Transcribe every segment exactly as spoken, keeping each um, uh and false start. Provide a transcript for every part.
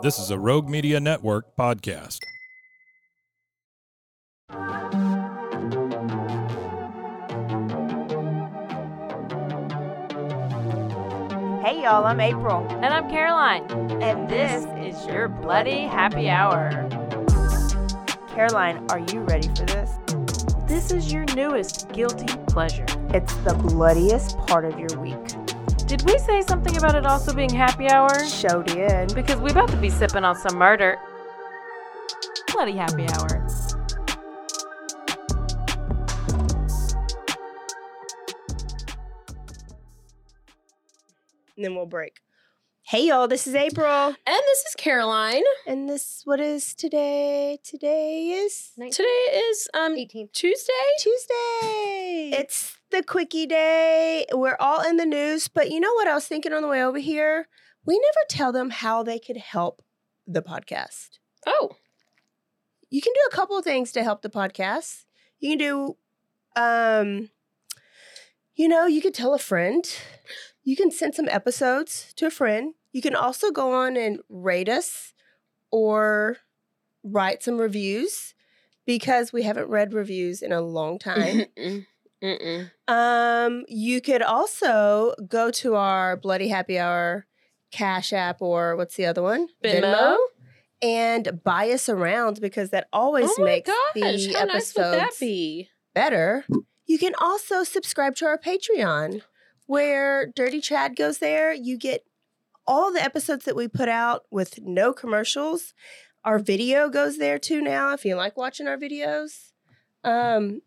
This is a Rogue Media Network podcast. Hey y'all, I'm April. And I'm Caroline. And this is your Bloody Happy Hour. Caroline, are you ready for this? This is your newest guilty pleasure. It's the bloodiest part of your week. Did we say something about it also being happy hour? Show did. Because we about to be sipping on some murder. Bloody Happy Hour. And then we'll break. Hey, y'all, this is April. And this is Caroline. And this, what is today? Today is? nineteenth. Today is um, eighteenth. Tuesday? Tuesday. It's the quickie day. We're all in the news. But you know what I was thinking on the way over here? We never tell them how they could help the podcast. Oh. You can do a couple of things to help the podcast. You can do, um, you know, you could tell a friend. You can send some episodes to a friend. You can also go on and rate us or write some reviews, because we haven't read reviews in a long time. Mm-mm. Mm-mm. Um, you could also go to our Bloody Happy Hour CASHAPP, or what's the other one? VENMO. VENMO. And buy us around, because that always oh makes gosh, the episodes how nice would that be? Better. You can also subscribe to our Patreon, where Dirty Chad goes there. You get all the episodes that we put out with no commercials. Our video goes there too now, if you like watching our videos. Um,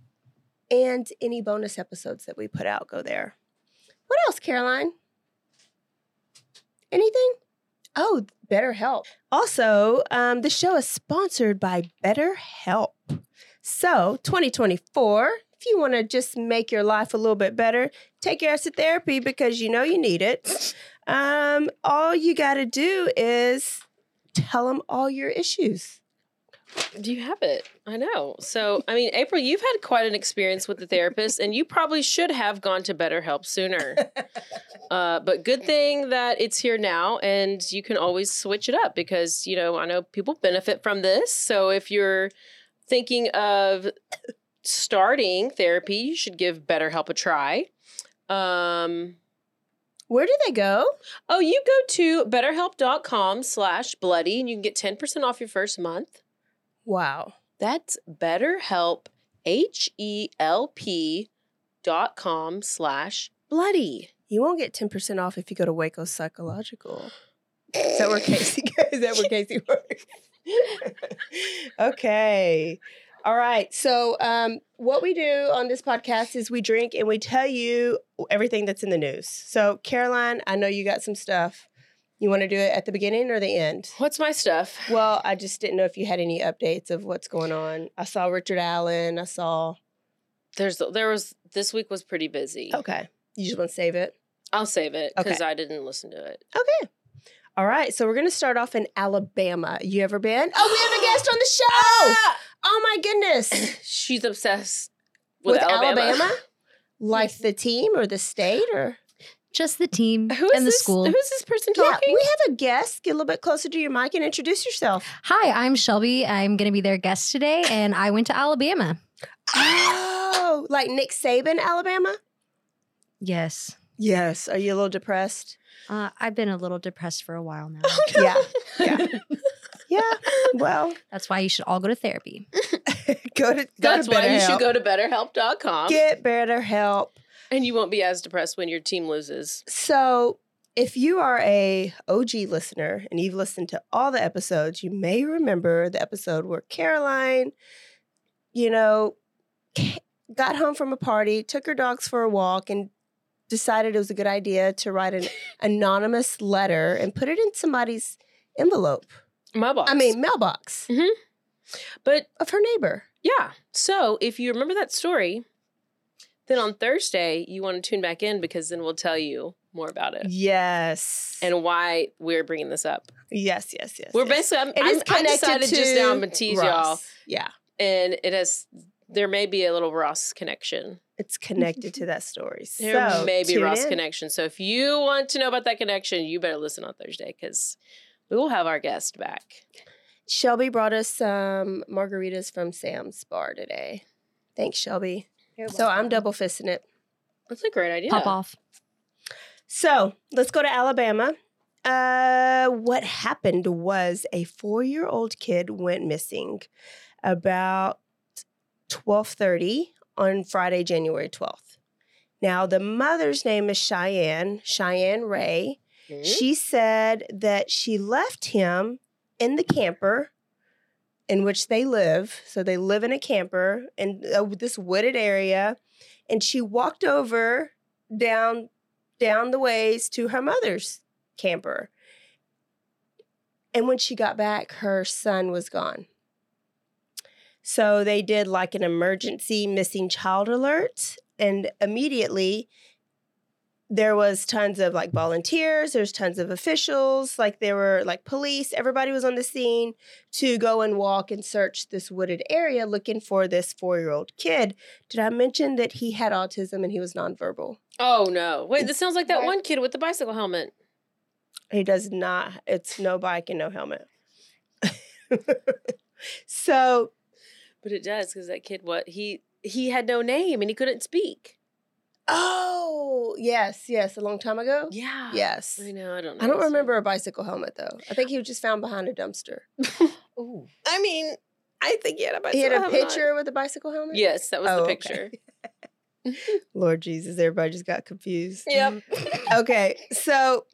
and any bonus episodes that we put out go there. What else, Caroline? Anything? Oh, BetterHelp. Also, um, the show is sponsored by BetterHelp. So, twenty twenty-four... if you want to just make your life a little bit better, take your ass to therapy, because you know you need it. Um, all you got to do is tell them all your issues. Do you have it? I know. So, I mean, April, you've had quite an experience with the therapist, and you probably should have gone to BetterHelp sooner. Uh, but good thing that it's here now, and you can always switch it up, because, you know, I know people benefit from this. So if you're thinking of starting therapy, you should give BetterHelp a try. Um, Where do they go? Oh, you go to BetterHelp dot com slash bloody, and you can get ten percent off your first month. Wow. That's BetterHelp, H E L P dot com slash bloody. You won't get ten percent off if you go to Waco Psychological. Is that where Casey goes? Is that where Casey works? Okay. All right. So um, what we do on this podcast is we drink and we tell you everything that's in the news. So, Caroline, I know you got some stuff. You want to do it at the beginning or the end? What's my stuff? Well, I just didn't know if you had any updates of what's going on. I saw Richard Allen. I saw. There's there was this week was pretty busy. Okay. You just want to save it? I'll save it because okay. I didn't listen to it. Okay. All right. So we're going to start off in Alabama. You ever been? Oh, we have a guest on the show. Oh! Oh, my goodness. She's obsessed with, with Alabama. Alabama? Like the team or the state or? Just the team who is and the this, school. Who's this person talking? Yeah, we have a guest. Get a little bit closer to your mic and introduce yourself. Hi, I'm Shelby. I'm going to be their guest today, and I went to Alabama. Oh, like Nick Saban, Alabama? Yes. Yes. Are you a little depressed? Uh, I've been a little depressed for a while now. Oh, no. Yeah. Yeah. Yeah, well. That's why you should all go to therapy. go to, go That's to why BetterHelp. You should go to BetterHelp dot com. Get BetterHelp. And you won't be as depressed when your team loses. So if you are a O G listener and you've listened to all the episodes, you may remember the episode where Caroline, you know, got home from a party, took her dogs for a walk, and decided it was a good idea to write an anonymous letter and put it in somebody's envelope. Mailbox. I mean, mailbox. Mm-hmm. But of her neighbor. Yeah. So if you remember that story, then on Thursday, you want to tune back in because then we'll tell you more about it. Yes. And why we're bringing this up. Yes, yes, yes. We're yes. basically, I'm, it I'm, is connected I decided to just now I'm going to tease y'all. Yeah. And it has, there may be a little Ross connection. It's connected to that story. So there may be a Ross in. connection. So if you want to know about that connection, you better listen on Thursday because we will have our guest back. Shelby brought us some um, margaritas from Sam's Bar today. Thanks, Shelby. So I'm double fisting it. That's a great idea. Pop off. So let's go to Alabama. Uh, what happened was a four-year-old kid went missing about twelve thirty on Friday, January twelfth. Now, the mother's name is Cheyenne, Cheyenne Ray. Mm-hmm. She said that she left him in the camper in which they live. So they live in a camper in uh, this wooded area. And she walked over down, down the ways to her mother's camper. And when she got back, her son was gone. So they did like an emergency missing child alert. And immediately there was tons of like volunteers, there's tons of officials, like there were like police, everybody was on the scene to go and walk and search this wooded area looking for this four-year-old kid. Did I mention that he had autism and he was nonverbal? Oh no. Wait, this sounds like that one kid with the bicycle helmet. He does not. It's no bike and no helmet. So. But it does because that kid, what, he he had no name and he couldn't speak. Oh, yes, yes. A long time ago? Yeah. Yes. I know, I don't know. I don't remember a bicycle helmet, though. I think he was just found behind a dumpster. Ooh. I mean, I think he had a bicycle helmet. He had a picture on. With a bicycle helmet? Yes, that was oh, the picture. Okay. Lord Jesus, everybody just got confused. Yep. Okay, so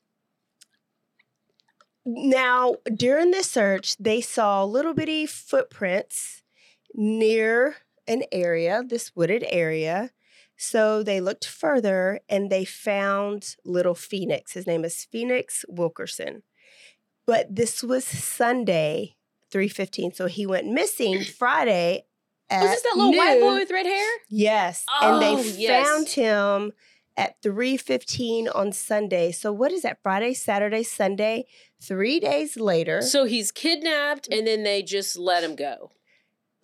now during this search, they saw little bitty footprints near an area, this wooded area. So they looked further and they found little Phoenix. His name is Phoenix Wilkerson. But this was Sunday, three fifteen. So he went missing Friday at Was this that little noon. White boy with red hair? Yes. Oh, and they yes. found him at three fifteen on Sunday. So what is that? Friday, Saturday, Sunday, three days later. So he's kidnapped and then they just let him go.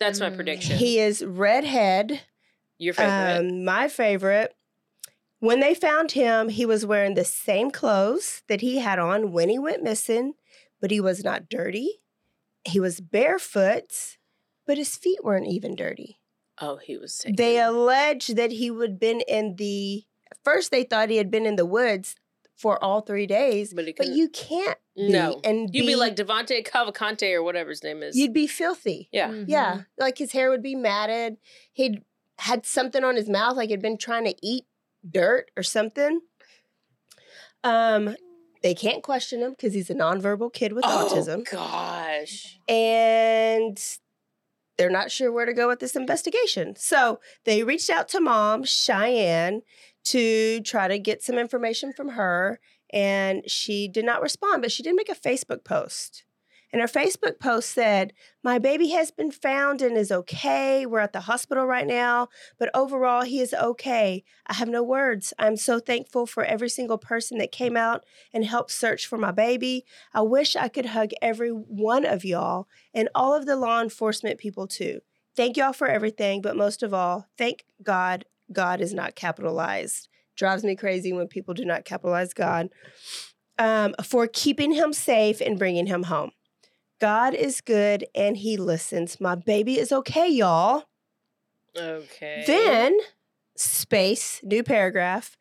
That's my prediction. He is redhead. Your favorite. Um, my favorite. When they found him, he was wearing the same clothes that he had on when he went missing, but he was not dirty. He was barefoot, but his feet weren't even dirty. Oh, he was sick. They alleged that he would been in the, first they thought he had been in the woods for all three days, but, but you can't be. No. And you'd be, be like Devonte Cavalcante or whatever his name is. You'd be filthy. Yeah. Mm-hmm. Yeah. Like his hair would be matted. He'd had something on his mouth, like he'd been trying to eat dirt or something. Um, they can't question him because he's a nonverbal kid with oh, autism. Oh, gosh. And they're not sure where to go with this investigation. So they reached out to mom, Cheyenne, to try to get some information from her. And she did not respond, but she did make a Facebook post. And her Facebook post said, "My baby has been found and is okay. We're at the hospital right now, but overall he is okay. I have no words. I'm so thankful for every single person that came out and helped search for my baby. I wish I could hug every one of y'all and all of the law enforcement people too. Thank y'all for everything, but most of all, thank God. God is not capitalized. Drives me crazy when people do not capitalize God. Um, for keeping him safe and bringing him home. God is good and he listens. My baby is okay, y'all." Okay. Then, space, new paragraph.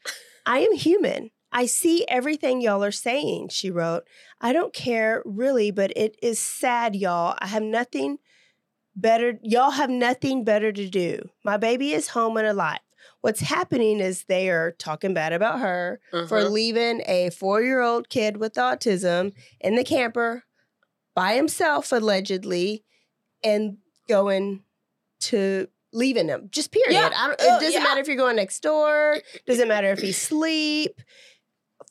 "I am human. I see everything y'all are saying," she wrote. "I don't care really, but it is sad, y'all. I have nothing better. Y'all have nothing better to do. My baby is home and alive." What's happening is they are talking bad about her uh-huh. for leaving a four-year-old kid with autism in the camper by himself, allegedly, and going to leaving him. Just period. Yeah. I don't, it doesn't yeah. matter if you're going next door. Doesn't matter if he's asleep.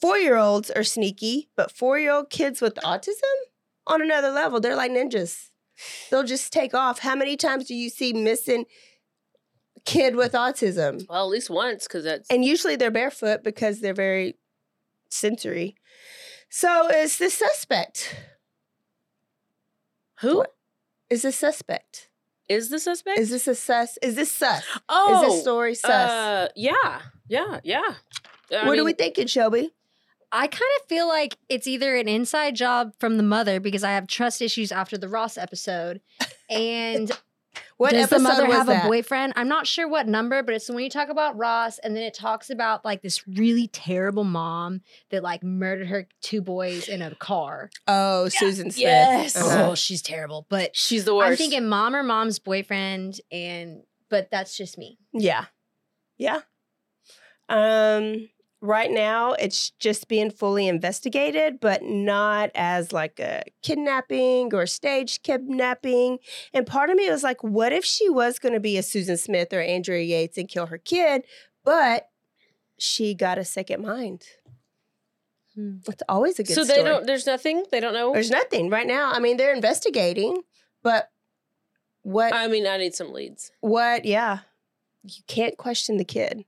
Four-year-olds are sneaky, but four-year-old kids with autism? on another level. They're like ninjas. They'll just take off. How many times do you see missing kid with autism? Well, at least once, because that's... And usually they're barefoot because they're very sensory. So it's the suspect. Who? Is the suspect. Is the suspect? Is this a sus? Is this sus? Oh. Is this story sus? Uh, yeah. Yeah. Yeah. I what mean, do we think, Shelby? I kind of feel like it's either an inside job from the mother, because I have trust issues after the Ross episode. And what does episode the mother was have that? A boyfriend? I'm not sure what number, but it's when you talk about Ross, and then it talks about like this really terrible mom that like murdered her two boys in a car. Oh, yeah. Susan Smith. Yes. Uh-huh. Oh, she's terrible, but she's the worst. I'm thinking mom or mom's boyfriend, and but that's just me. Yeah. Yeah. Um. Right now, it's just being fully investigated, but not as like a kidnapping or staged kidnapping. And part of me was like, what if she was going to be a Susan Smith or Andrea Yates and kill her kid, but she got a second mind? Hmm. That's always a good story. So they don't, there's nothing? They don't know? There's nothing right now. I mean, they're investigating, but what? I mean, I need some leads. What? Yeah. You can't question the kid.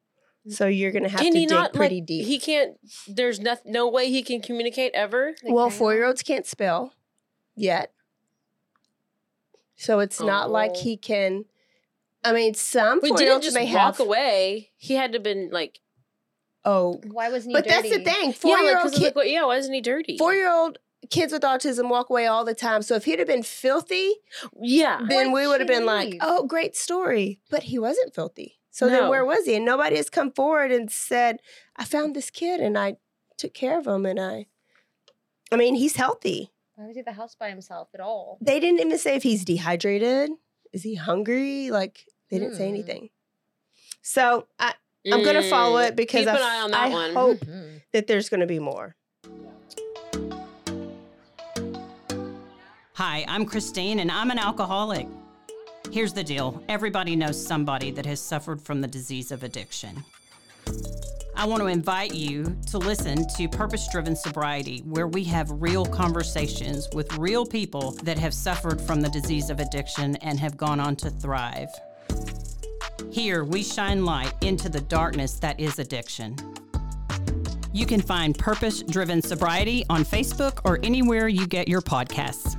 So you're going to have can to dig not, pretty like, deep. He can't, there's no, no way he can communicate ever? Okay. Well, four-year-olds can't spell yet. So it's oh. not like he can, I mean, some four-year-olds may have. He didn't just walk away. He had to have been like. Oh. Why wasn't he but dirty? But that's the thing. Four-year-old yeah, like, kid, yeah, why isn't he dirty? Four-year-old kids with autism walk away all the time. So if he'd have been filthy, yeah, then what we would have been like, oh, great story. But he wasn't filthy. So no. then where was he? And nobody has come forward and said, I found this kid and I took care of him. And I, I mean, he's healthy. Why was he at the house by himself at all? They didn't even say if he's dehydrated. Is he hungry? Like, they didn't mm. say anything. So I, I'm mm. going to follow it because I, eye on that I one. hope mm-hmm. that there's going to be more. Hi, I'm Christine and I'm an alcoholic. Here's the deal. Everybody knows somebody that has suffered from the disease of addiction. I want to invite you to listen to Purpose-Driven Sobriety, where we have real conversations with real people that have suffered from the disease of addiction and have gone on to thrive. Here, we shine light into the darkness that is addiction. You can find Purpose-Driven Sobriety on Facebook or anywhere you get your podcasts.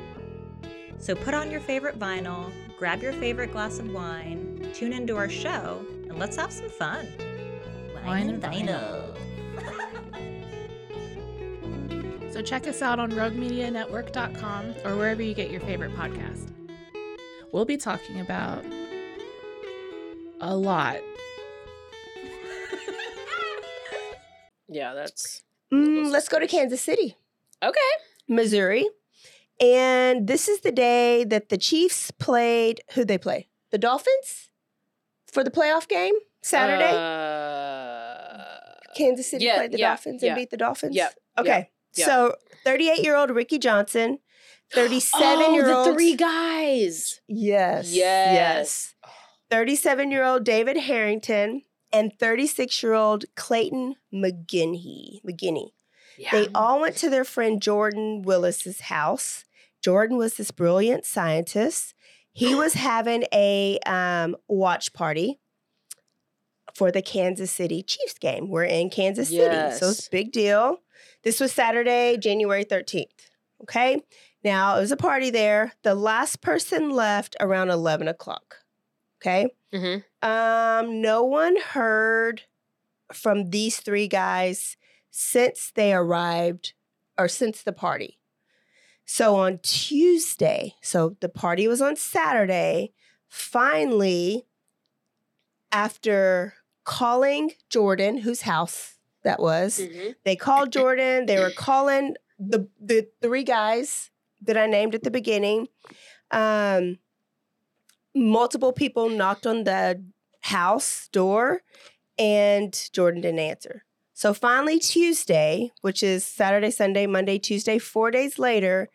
So put on your favorite vinyl, grab your favorite glass of wine, tune into our show, and let's have some fun. Wine, wine and vinyl. vinyl. So check us out on rogue media network dot com or wherever you get your favorite podcast. We'll be talking about a lot. Yeah, that's... Mm, let's go to Kansas City. Okay. Missouri. And this is the day that the Chiefs played, who'd they play? The Dolphins for the playoff game? Saturday? Uh, Kansas City yeah, played the yeah, Dolphins yeah. and beat the Dolphins? Yeah. Okay. Yeah, yeah. So thirty-eight-year-old Ricky Johnson, thirty-seven-year-old. Oh, the three guys. Yes. Yes. Yes. thirty-seven-year-old David Harrington and thirty-six-year-old Clayton McGinney. McGinney. Yeah. They all went to their friend Jordan Willis's house. Jordan was this brilliant scientist. He was having a um, watch party for the Kansas City Chiefs game. We're in Kansas yes. City, so it's a big deal. This was Saturday, January thirteenth, okay? Now, it was a party there. The last person left around eleven o'clock, okay? Mm-hmm. Um, no one heard from these three guys since they arrived or since the party. So on Tuesday, so the party was on Saturday, finally, after calling Jordan, whose house that was. Mm-hmm. They called Jordan. They were calling the the three guys that I named at the beginning. Um, multiple people knocked on the house door, and Jordan didn't answer. So finally Tuesday, which is Saturday, Sunday, Monday, Tuesday, four days later,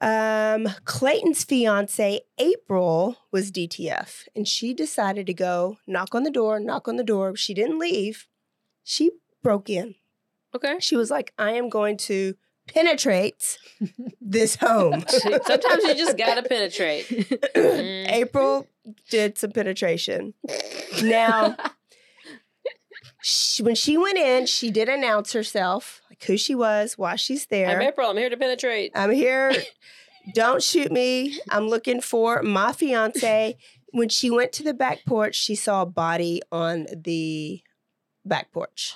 um, Clayton's fiance, April, was D T F. And she decided to go knock on the door, knock on the door. She didn't leave. She broke in. Okay. She was like, I am going to penetrate this home. Sometimes you just got to penetrate. April did some penetration. Now... She, when she went in, she did announce herself, like who she was, why she's there. I'm April. I'm here to penetrate. I'm here. Don't shoot me. I'm looking for my fiance. When she went to the back porch, she saw a body on the back porch.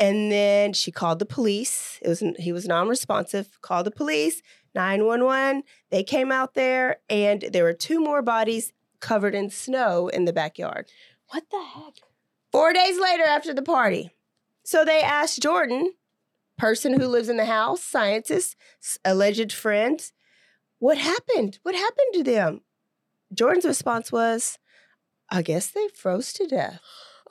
And then she called the police. It was he was non-responsive. Called the police, nine one one. They came out there, and there were two more bodies covered in snow in the backyard. What the heck? Four days later after the party. So they asked Jordan, person who lives in the house, scientist, alleged friend, what happened? What happened to them? Jordan's response was, I guess they froze to death.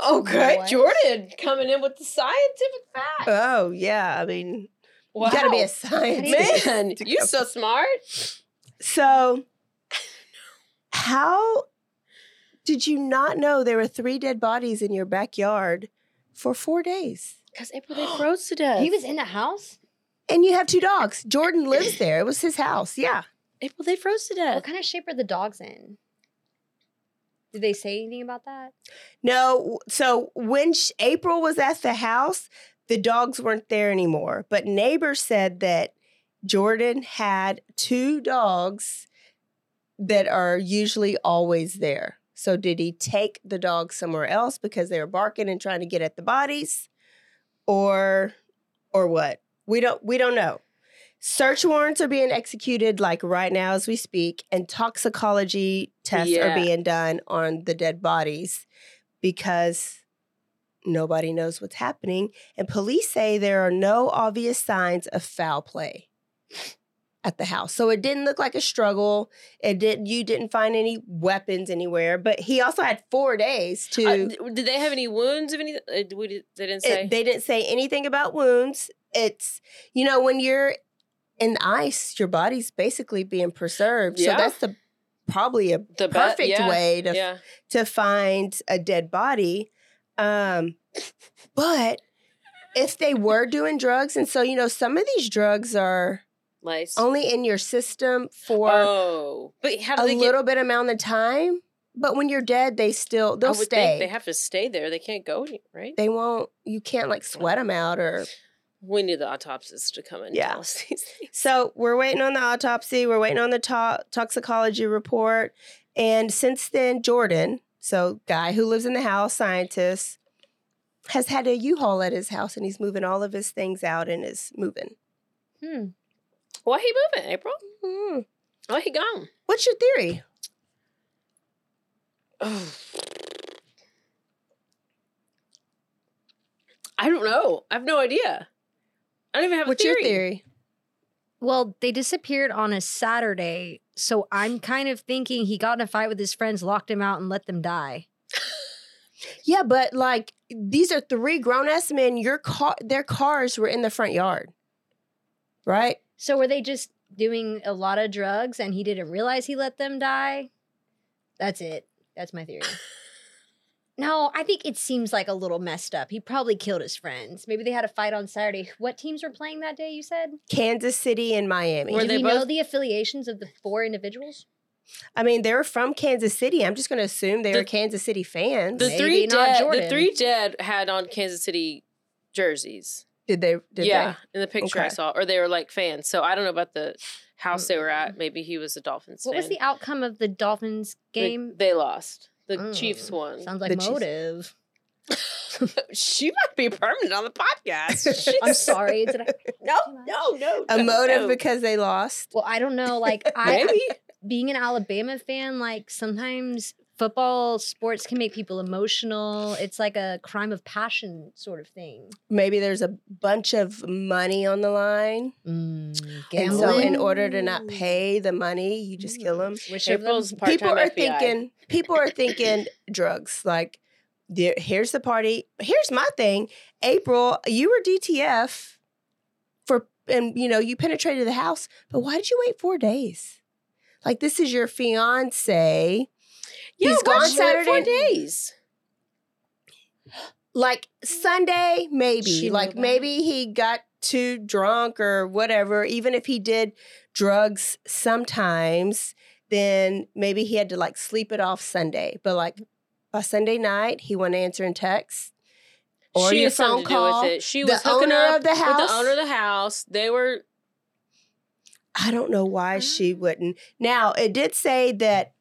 Okay, what? Jordan coming in with the scientific facts. Oh, yeah. I mean, wow. You got to be a scientist. Man, you're so smart. So how... Did you not know there were three dead bodies in your backyard for four days? Because April, they froze to death. He was in the house? And you have two dogs. Jordan lives there. It was his house. Yeah. April, they froze to death. What kind of shape are the dogs in? Did they say anything about that? No. So when she, April was at the house, the dogs weren't there anymore. But neighbors said that Jordan had two dogs that are usually always there. So did he take the dog somewhere else because they were barking and trying to get at the bodies, or or what? We don't we don't know. Search warrants are being executed like right now as we speak, and toxicology tests yeah. are being done on the dead bodies because nobody knows what's happening. And police say there are no obvious signs of foul play at the house. So it didn't look like a struggle. It didn't. You didn't find any weapons anywhere. But he also had four days to... Uh, did they have any wounds of anything? Uh, they didn't say? It, they didn't say anything about wounds. It's, you know, when you're in ice, your body's basically being preserved. Yeah. So that's the probably a the perfect be- yeah. way to, yeah. to find a dead body. Um, but if they were doing drugs, and so, you know, some of these drugs are... Lice. Only in your system for oh, but how do a they get... little bit amount of time. But when you're dead, they still, they'll I would stay. Think they have to stay there. They can't go, right? They won't, you can't like sweat them out or. We need the autopsists to come in and yeah. tell us these things. So we're waiting on the autopsy. We're waiting on the to- toxicology report. And since then, Jordan, so guy who lives in the house, scientist, has had a U-Haul at his house and he's moving all of his things out and is moving. Hmm. Why he moving, April? Mm-hmm. Why he gone? What's your theory? Oh. I don't know. I have no idea. I don't even have What's a theory. What's your theory? Well, they disappeared on a Saturday, so I'm kind of thinking he got in a fight with his friends, locked him out, and let them die. Yeah, but like these are three grown-ass men. Your car, their cars were in the front yard, right? So were they just doing a lot of drugs and he didn't realize he let them die? That's it. That's my theory. No, I think it seems like a little messed up. He probably killed his friends. Maybe they had a fight on Saturday. What teams were playing that day, you said? Kansas City and Miami. Were Do they we both- know the affiliations of the four individuals? I mean, they were from Kansas City. I'm just going to assume they the, were Kansas City fans. The Maybe three not dead, the three dead had on Kansas City jerseys. Did they? Did yeah, they? In the picture okay. I saw. Or they were like fans. So I don't know about the house they were at. Maybe he was a Dolphins fan. What was the outcome of the Dolphins game? The, they lost. The mm, Chiefs won. Sounds like the motive. She might be permanent on the podcast. I'm sorry. Did I? No, no, no. A no, motive no. because they lost? Well, I don't know. Like, I, being an Alabama fan, like, sometimes football, sports can make people emotional. It's like a crime of passion sort of thing. Maybe there's a bunch of money on the line. Mm, and so in order to not pay the money, you just mm. kill them. Which April's part-time people are F B I. thinking people are thinking drugs. Like, there, here's the party. Here's my thing. April, you were D T F for, and you know, you penetrated the house, but why did you wait four days? Like, this is your fiance. Yeah, he's gone Saturday. Four days. Like Sunday, maybe. She like maybe he got too drunk or whatever. Even if he did drugs sometimes, then maybe he had to like sleep it off Sunday. But like by Sunday night, he wasn't answering texts. Or she your had phone call. With it. She was the hooking owner up of the house. With the owner of the house. They were. I don't know why she wouldn't. Now, it did say that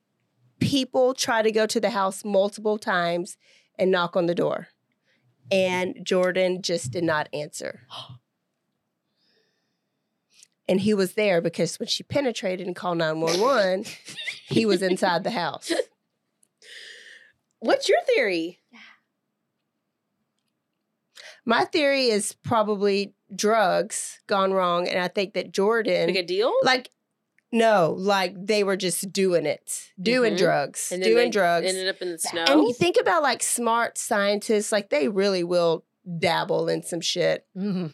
people try to go to the house multiple times and knock on the door. And Jordan just did not answer. And he was there because when she penetrated and called nine one one, he was inside the house. What's your theory? My theory is probably drugs gone wrong. And I think that Jordan... Like a deal? Like... No, like they were just doing it, doing mm-hmm. drugs, and then doing they drugs. Ended up in the snow. And you think about like smart scientists, like they really will dabble in some shit. Mm-hmm.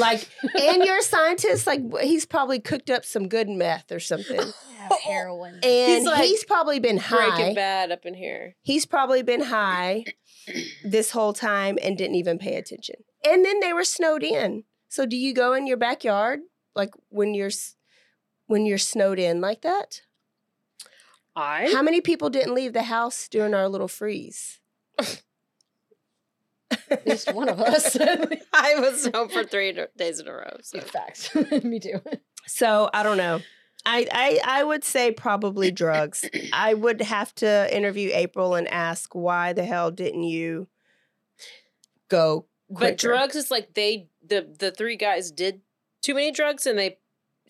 Like, and your scientist, like he's probably cooked up some good meth or something. Yeah, heroin. And he's, like, he's probably been high. Breaking Bad up in here. He's probably been high this whole time and didn't even pay attention. And then they were snowed in. So do you go in your backyard like when you're... When you're snowed in like that? I? How many people didn't leave the house during our little freeze? At least one of us. I was home for three days in a row. So. In fact, me too. So, I don't know. I, I, I would say probably drugs. I would have to interview April and ask, why the hell didn't you go quicker? But drugs is like they, the, the three guys did too many drugs and they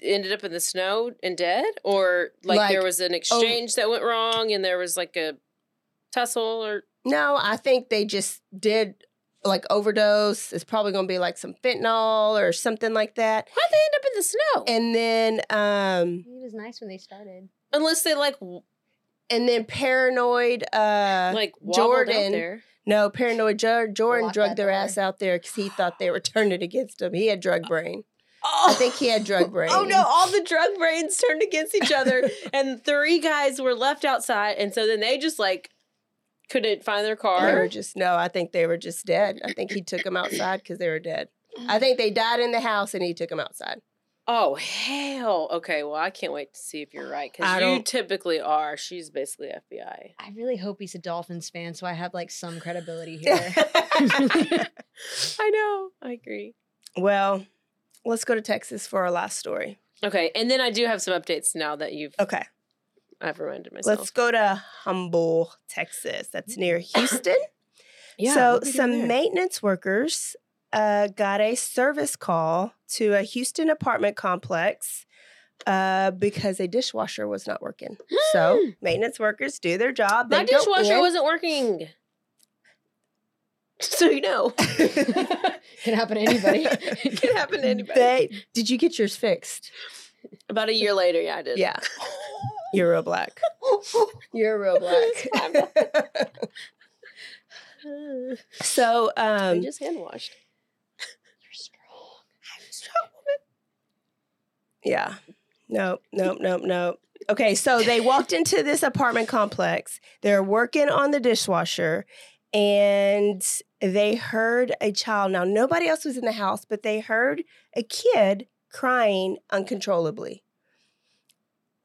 ended up in the snow and dead, or like, like there was an exchange oh, that went wrong and there was like a tussle or no I think they just did like overdose. It's probably gonna be like some fentanyl or something like that. How'd they end up in the snow? And then um it was nice when they started, unless they like w- and then paranoid uh like Jordan out there. No, paranoid J- Jordan drugged their door. ass out there because he thought they were turning against him. He had drug brain. Oh. I think he had drug brain. Oh, no. All the drug brains turned against each other. And three guys were left outside. And so then they just, like, couldn't find their car. They were just, no, I think they were just dead. I think he took them outside because they were dead. I think they died in the house and he took them outside. Oh, hell. Okay, well, I can't wait to see if you're right. Because you typically are. She's basically F B I. I really hope he's a Dolphins fan so I have, like, some credibility here. I know. I agree. Well... Let's go to Texas for our last story. Okay, and then I do have some updates now that you've... Okay. I've reminded myself. Let's go to Humble, Texas. That's near Houston. Yeah. So some maintenance workers uh, got a service call to a Houston apartment complex uh, because a dishwasher was not working. So maintenance workers do their job. My dishwasher wasn't working. So you know. Can happen to anybody. Can happen to anybody. They, did you get yours fixed? About a year later, yeah, I did. Yeah. You're real black. You're real black. So um I just hand washed. You're strong. I'm a strong woman. Yeah. Nope, nope, nope, nope. Okay, so they walked into this apartment complex. They're working on the dishwasher. And they heard a child. Now, nobody else was in the house, but they heard a kid crying uncontrollably.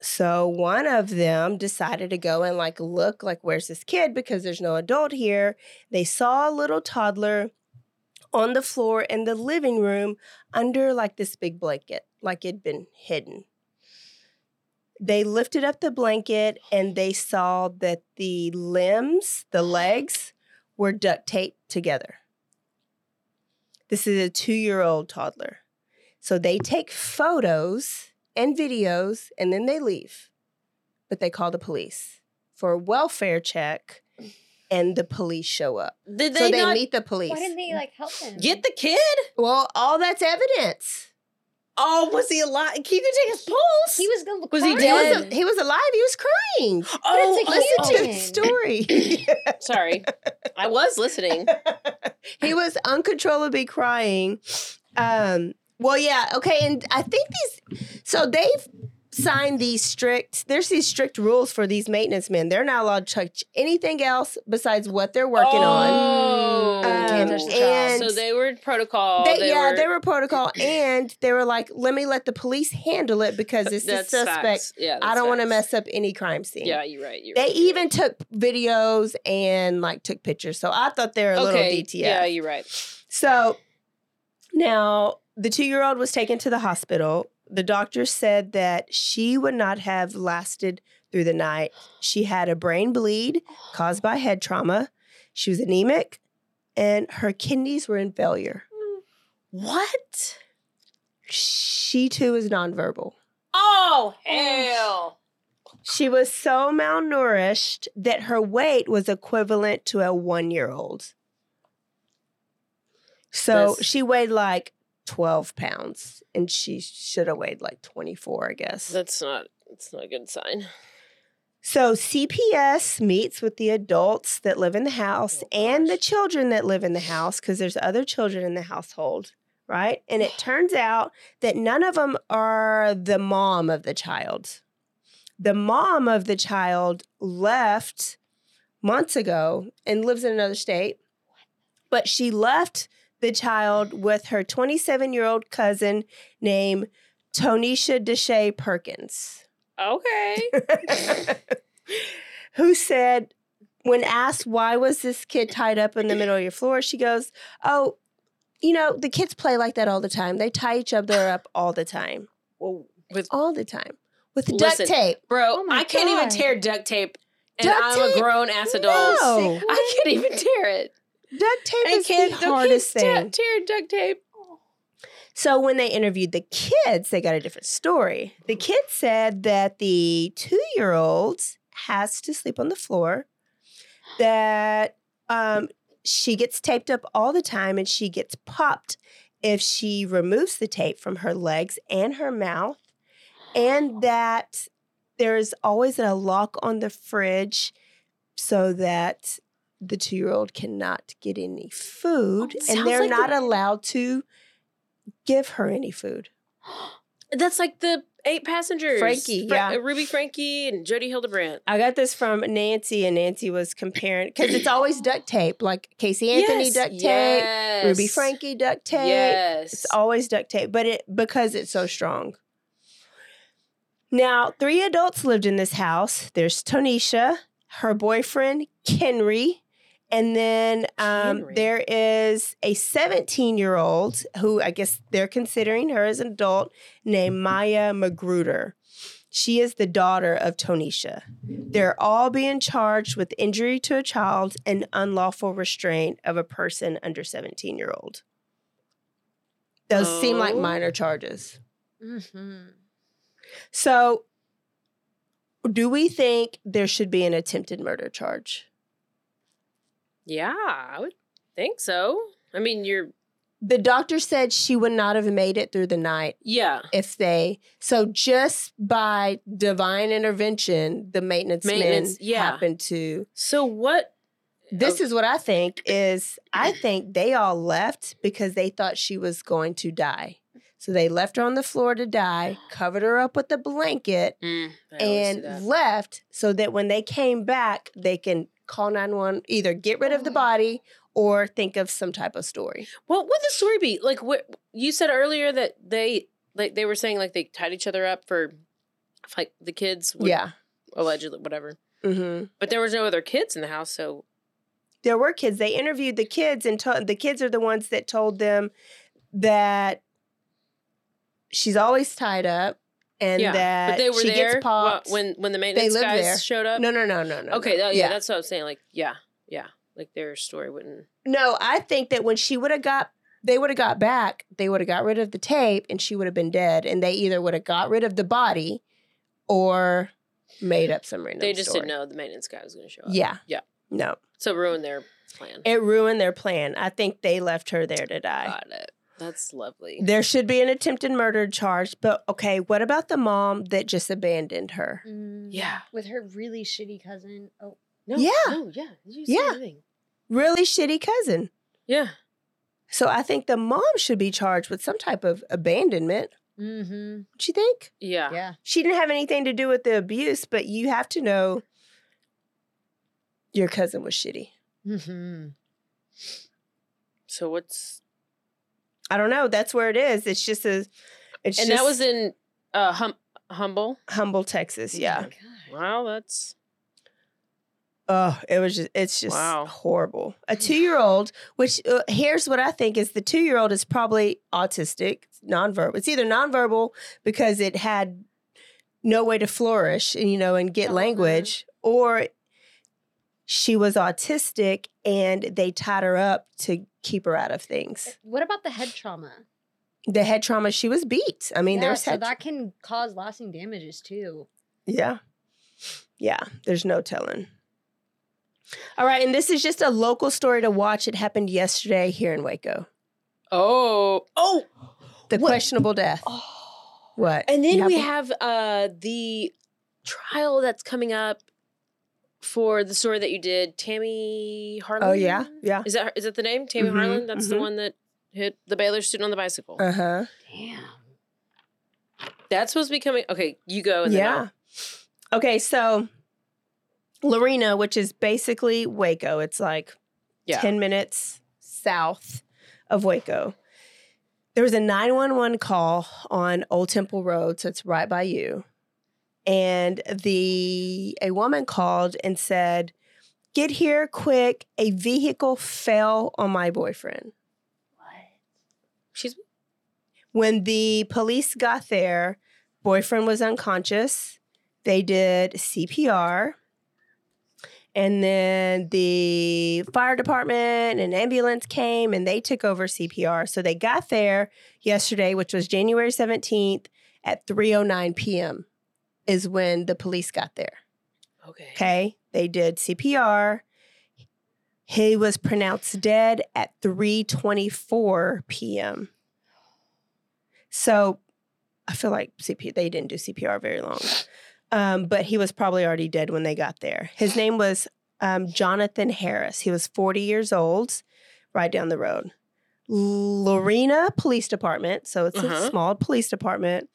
So one of them decided to go and like look like, where's this kid? Because there's no adult here. They saw a little toddler on the floor in the living room under like this big blanket, like it'd been hidden. They lifted up the blanket and they saw that the limbs, the legs, were duct taped together. This is a two-year-old toddler. So they take photos and videos, and then they leave. But they call the police. for a welfare check, and the police show up. Did they so they not, meet the police. Why didn't they like help them? Get the kid? Well, all that's evidence. Oh, was he alive? Can you take his pulse? He was going to was he dead? He was, he was alive. He was crying. Oh, listen to his story. Sorry. I was listening. He was uncontrollably crying. Um, well, yeah. Okay. And I think these, so they've signed these strict, there's these strict rules for these maintenance men. They're not allowed to touch anything else besides what they're working oh. on. Um, and so they were protocol. They, they yeah, were... they were protocol. And they were like, let me let the police handle it because this is suspect. Yeah, I don't want to mess up any crime scene. Yeah, you're right. You're they right, even right. took videos and like took pictures. So I thought they were a okay. little D T F. Yeah, you're right. So now the two-year-old was taken to the hospital. The doctor said that she would not have lasted through the night. She had a brain bleed caused by head trauma. She was anemic, and her kidneys were in failure. What? She, too, is nonverbal. Oh, hell. She was so malnourished that her weight was equivalent to a one-year-old. So this- she weighed like... twelve pounds, and she should have weighed like twenty-four, I guess. That's not that's not a good sign. So C P S meets with the adults that live in the house oh, and the children that live in the house, because there's other children in the household, right? And it turns out that none of them are the mom of the child. The mom of the child left months ago and lives in another state, but she left the child with her twenty-seven-year-old cousin named Tonisha DeShay Perkins. Okay. Who said, when asked, why was this kid tied up in the middle of your floor? She goes, oh, you know, the kids play like that all the time. They tie each other up all the time. Well, with all the time. With listen, duct tape. Bro, oh I God. can't even tear duct tape. And duct I'm tape? a grown-ass adult. No. I can't even tear it. Duct tape and is kid, the hardest thing. Tear, tear duct tape. So when they interviewed the kids, they got a different story. The kids said that the two-year-old has to sleep on the floor, that um, she gets taped up all the time, and she gets popped if she removes the tape from her legs and her mouth, and that there's always a lock on the fridge so that the two-year-old cannot get any food, oh, and they're like not the- allowed to give her any food. That's like the eight passengers. Franke, Fra- yeah. Ruby Franke and Jodi Hildebrandt. I got this from Nancy, and Nancy was comparing, because it's always duct tape, like Casey Anthony yes, duct tape, yes. Ruby Franke duct tape. Yes. It's always duct tape, but it because it's so strong. Now, three adults lived in this house. There's Tonisha, her boyfriend, Kenry, and then um, Kenry. There is a seventeen-year-old who I guess they're considering her as an adult named Maya Magruder. She is the daughter of Tonisha. They're all being charged with injury to a child and unlawful restraint of a person under seventeen-year-old. Those oh. seem like minor charges. Mm-hmm. So do we think there should be an attempted murder charge? Yeah, I would think so. I mean, you're... The doctor said she would not have made it through the night. Yeah. If they... So just by divine intervention, the maintenance, maintenance men yeah. happened to... So what... This oh. is what I think is... I think they all left because they thought she was going to die. So they left her on the floor to die, covered her up with a blanket, mm, and left so that when they came back, they can call nine one one, either get rid of the body or think of some type of story. What would the story be? Like what you said earlier that they like they were saying like they tied each other up for like the kids. Would, yeah. Allegedly, whatever. Mm-hmm. But there was no other kids in the house, so. There were kids. They interviewed the kids, and to- the kids are the ones that told them that she's always tied up, and yeah, that but they were she there gets popped. When when the maintenance guys there. showed up? No, no, no, no, no. Okay, no. That, yeah, yeah, that's what I was saying. Like, yeah, yeah. Like, their story wouldn't... No, I think that when she would have got... They would have got back, they would have got rid of the tape, and she would have been dead, and they either would have got rid of the body or made up some random story. They just story. didn't know the maintenance guy was going to show up. Yeah. Yeah. No. So it ruined their plan. It ruined their plan. I think they left her there to die. Got it. That's lovely. There should be an attempted murder charge, but okay, what about the mom that just abandoned her? Mm, yeah. With her really shitty cousin. Oh. No. Yeah. No, yeah. You said yeah. Anything. Really shitty cousin. Yeah. So I think the mom should be charged with some type of abandonment. Mm-hmm. Don't you think? Yeah. Yeah. She didn't have anything to do with the abuse, but you have to know your cousin was shitty. Mm-hmm. So what's... I don't know. That's where it is. It's just a... It's and just, that was in uh, hum, Humble? Humble, Texas, yeah. Oh wow, that's... Oh, it was just, it's just wow. horrible. A two-year-old, which uh, here's what I think is the two-year-old is probably autistic, nonverbal. It's either nonverbal because it had no way to flourish, you know, and get oh, language, man. Or she was autistic and they tied her up to keep her out of things. What about the head trauma? The head trauma, she was beat. I mean, yeah, there's so head that can cause lasting damages too. Yeah. Yeah, there's no telling. All right, and this is just a local story to watch. It happened yesterday here in Waco. Oh. Oh. The what? Questionable death. Oh. What? And then have we a- have uh, the trial that's coming up for the story that you did, Tammy Harlan. Oh, yeah, yeah. Is that, is that the name, Tammy mm-hmm. Harlan? That's mm-hmm. the one that hit the Baylor student on the bicycle. Uh-huh. Damn. That's supposed to be coming. Okay, you go. And yeah. Then I'll... Okay, so... Lorena, which is basically Waco. It's like yeah. ten minutes south of Waco. There was a nine one one call on Old Temple Road, so it's right by you. And the a woman called and said, "Get here quick. A vehicle fell on my boyfriend." What? Excuse me? When the police got there, boyfriend was unconscious. They did C P R. And then the fire department and ambulance came, and they took over C P R. So they got there yesterday, which was January seventeenth at three oh nine p.m. is when the police got there. Okay. Okay? They did C P R. He was pronounced dead at three twenty-four p.m. So I feel like C P R, they didn't do C P R very long. Um, but he was probably already dead when they got there. His name was um, Jonathan Harris. He was forty years old, right down the road. Lorena Police Department, so it's uh-huh. a small police department,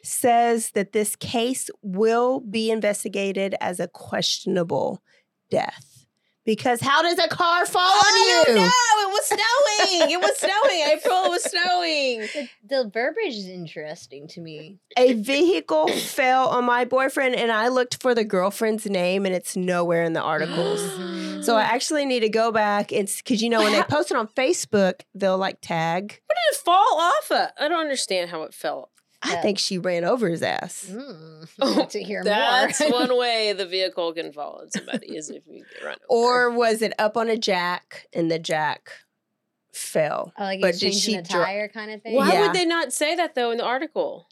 says that this case will be investigated as a questionable death. Because how does a car fall oh, on you? No, it was snowing. It was snowing. April, it was snowing. The, the verbiage is interesting to me. A vehicle fell on my boyfriend, and I looked for the girlfriend's name, and it's nowhere in the articles. So I actually need to go back. It's because, you know, when they post it on Facebook, they'll, like, tag. What did it fall off of? I don't understand how it fell. I yeah. think she ran over his ass. Mm, oh, to hear that's more. That's one way the vehicle can fall on somebody is if you get run over. Or was it up on a jack and the jack fell? Oh, like but did she a tire dro- kind of thing? Why yeah. would they not say that, though, in the article?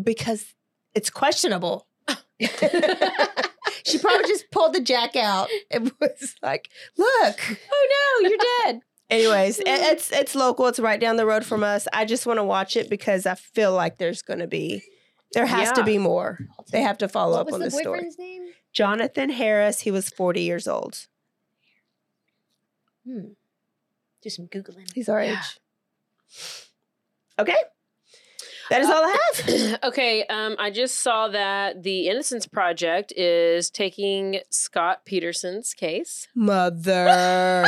Because it's questionable. She probably just pulled the jack out and was like, look. Oh, no, you're dead. Anyways, it's it's local. It's right down the road from us. I just want to watch it because I feel like there's going to be, there has yeah. to be more. They have to follow what up on the story. What was the boyfriend's name? Jonathan Harris. He was forty years old. Hmm. Do some Googling. He's our yeah. age. Okay. That is uh, all I have. Okay. Um, I just saw that the Innocence Project is taking Scott Peterson's case. Mother.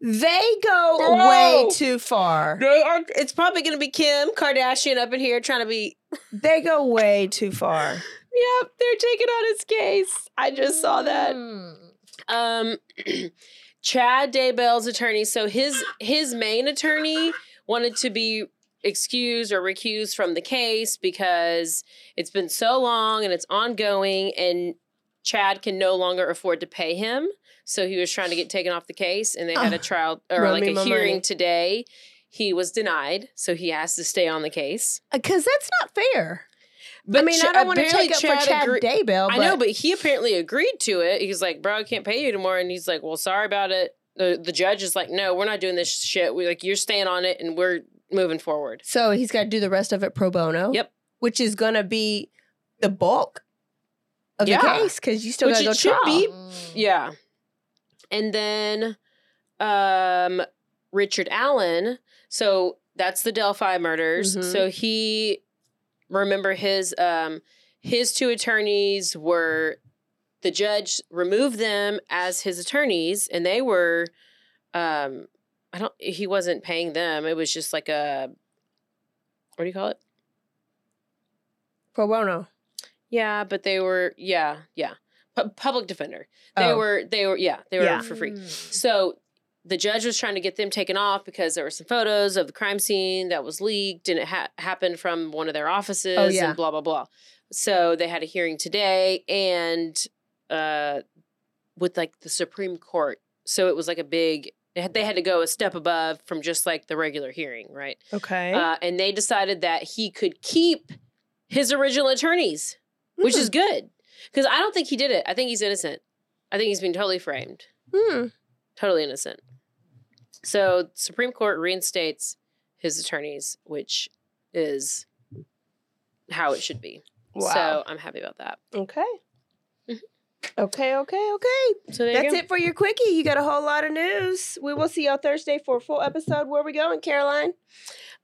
They go Whoa. way too far. They are, it's probably going to be Kim Kardashian up in here trying to be... They go way too far. Yep, they're taking on his case. I just saw that. Um, Chad Daybell's attorney, so his his main attorney wanted to be excused or recused from the case because it's been so long and it's ongoing and Chad can no longer afford to pay him. So he was trying to get taken off the case, and they had a trial or Run like a hearing money. today. He was denied, so he has to stay on the case. Because that's not fair. But I mean, I don't want to take up Chad for Chad agree- Daybell. But- I know, but he apparently agreed to it. He's like, bro, I can't pay you anymore. And he's like, well, sorry about it. The, the judge is like, no, we're not doing this shit. We like, you're staying on it and we're moving forward. So he's got to do the rest of it pro bono. Yep. Which is going to be the bulk of yeah. the case because you still got to go trial. Be. Yeah. And then um, Richard Allen. So that's the Delphi murders. Mm-hmm. So he, remember his um, his two attorneys were, the judge removed them as his attorneys and they were, um, I don't, he wasn't paying them. It was just like a, what do you call it? Pro bono. Yeah, but they were, yeah, yeah. P- public defender. They oh. were, they were, yeah, they were yeah. for free. So the judge was trying to get them taken off because there were some photos of the crime scene that was leaked and it ha- happened from one of their offices oh, yeah. and blah, blah, blah. So they had a hearing today and uh, with like the Supreme Court. So it was like a big, they had, they had to go a step above from just like the regular hearing, right? Okay. Uh, and they decided that he could keep his original attorneys, mm. which is good. Because I don't think he did it. I think he's innocent. I think he's been totally framed. Hmm. Totally innocent. So Supreme Court reinstates his attorneys, which is how it should be. Wow. So I'm happy about that. Okay. Mm-hmm. Okay, okay, okay. So there That's you go. It for your quickie. You got a whole lot of news. We will see y'all Thursday for a full episode. Where are we going, Caroline?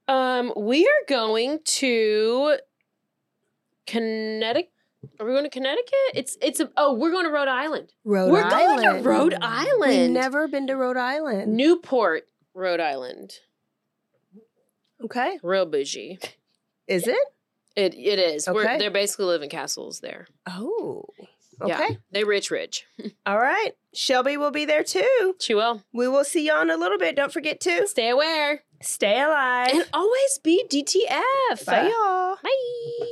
Um, we are going to Connecticut. Are we going to Connecticut? It's it's a, oh, we're going to Rhode Island. Rhode we're Island. We're going to Rhode Island. We've never been to Rhode Island. Newport, Rhode Island. Okay. Real bougie. Is it? It it is. Okay. We're, they're basically living castles there. Oh. Okay. Yeah, they rich, rich. All right. Shelby will be there too. She will. We will see y'all in a little bit. Don't forget to stay aware, stay alive, and always be D T F. Bye, y'all. Bye.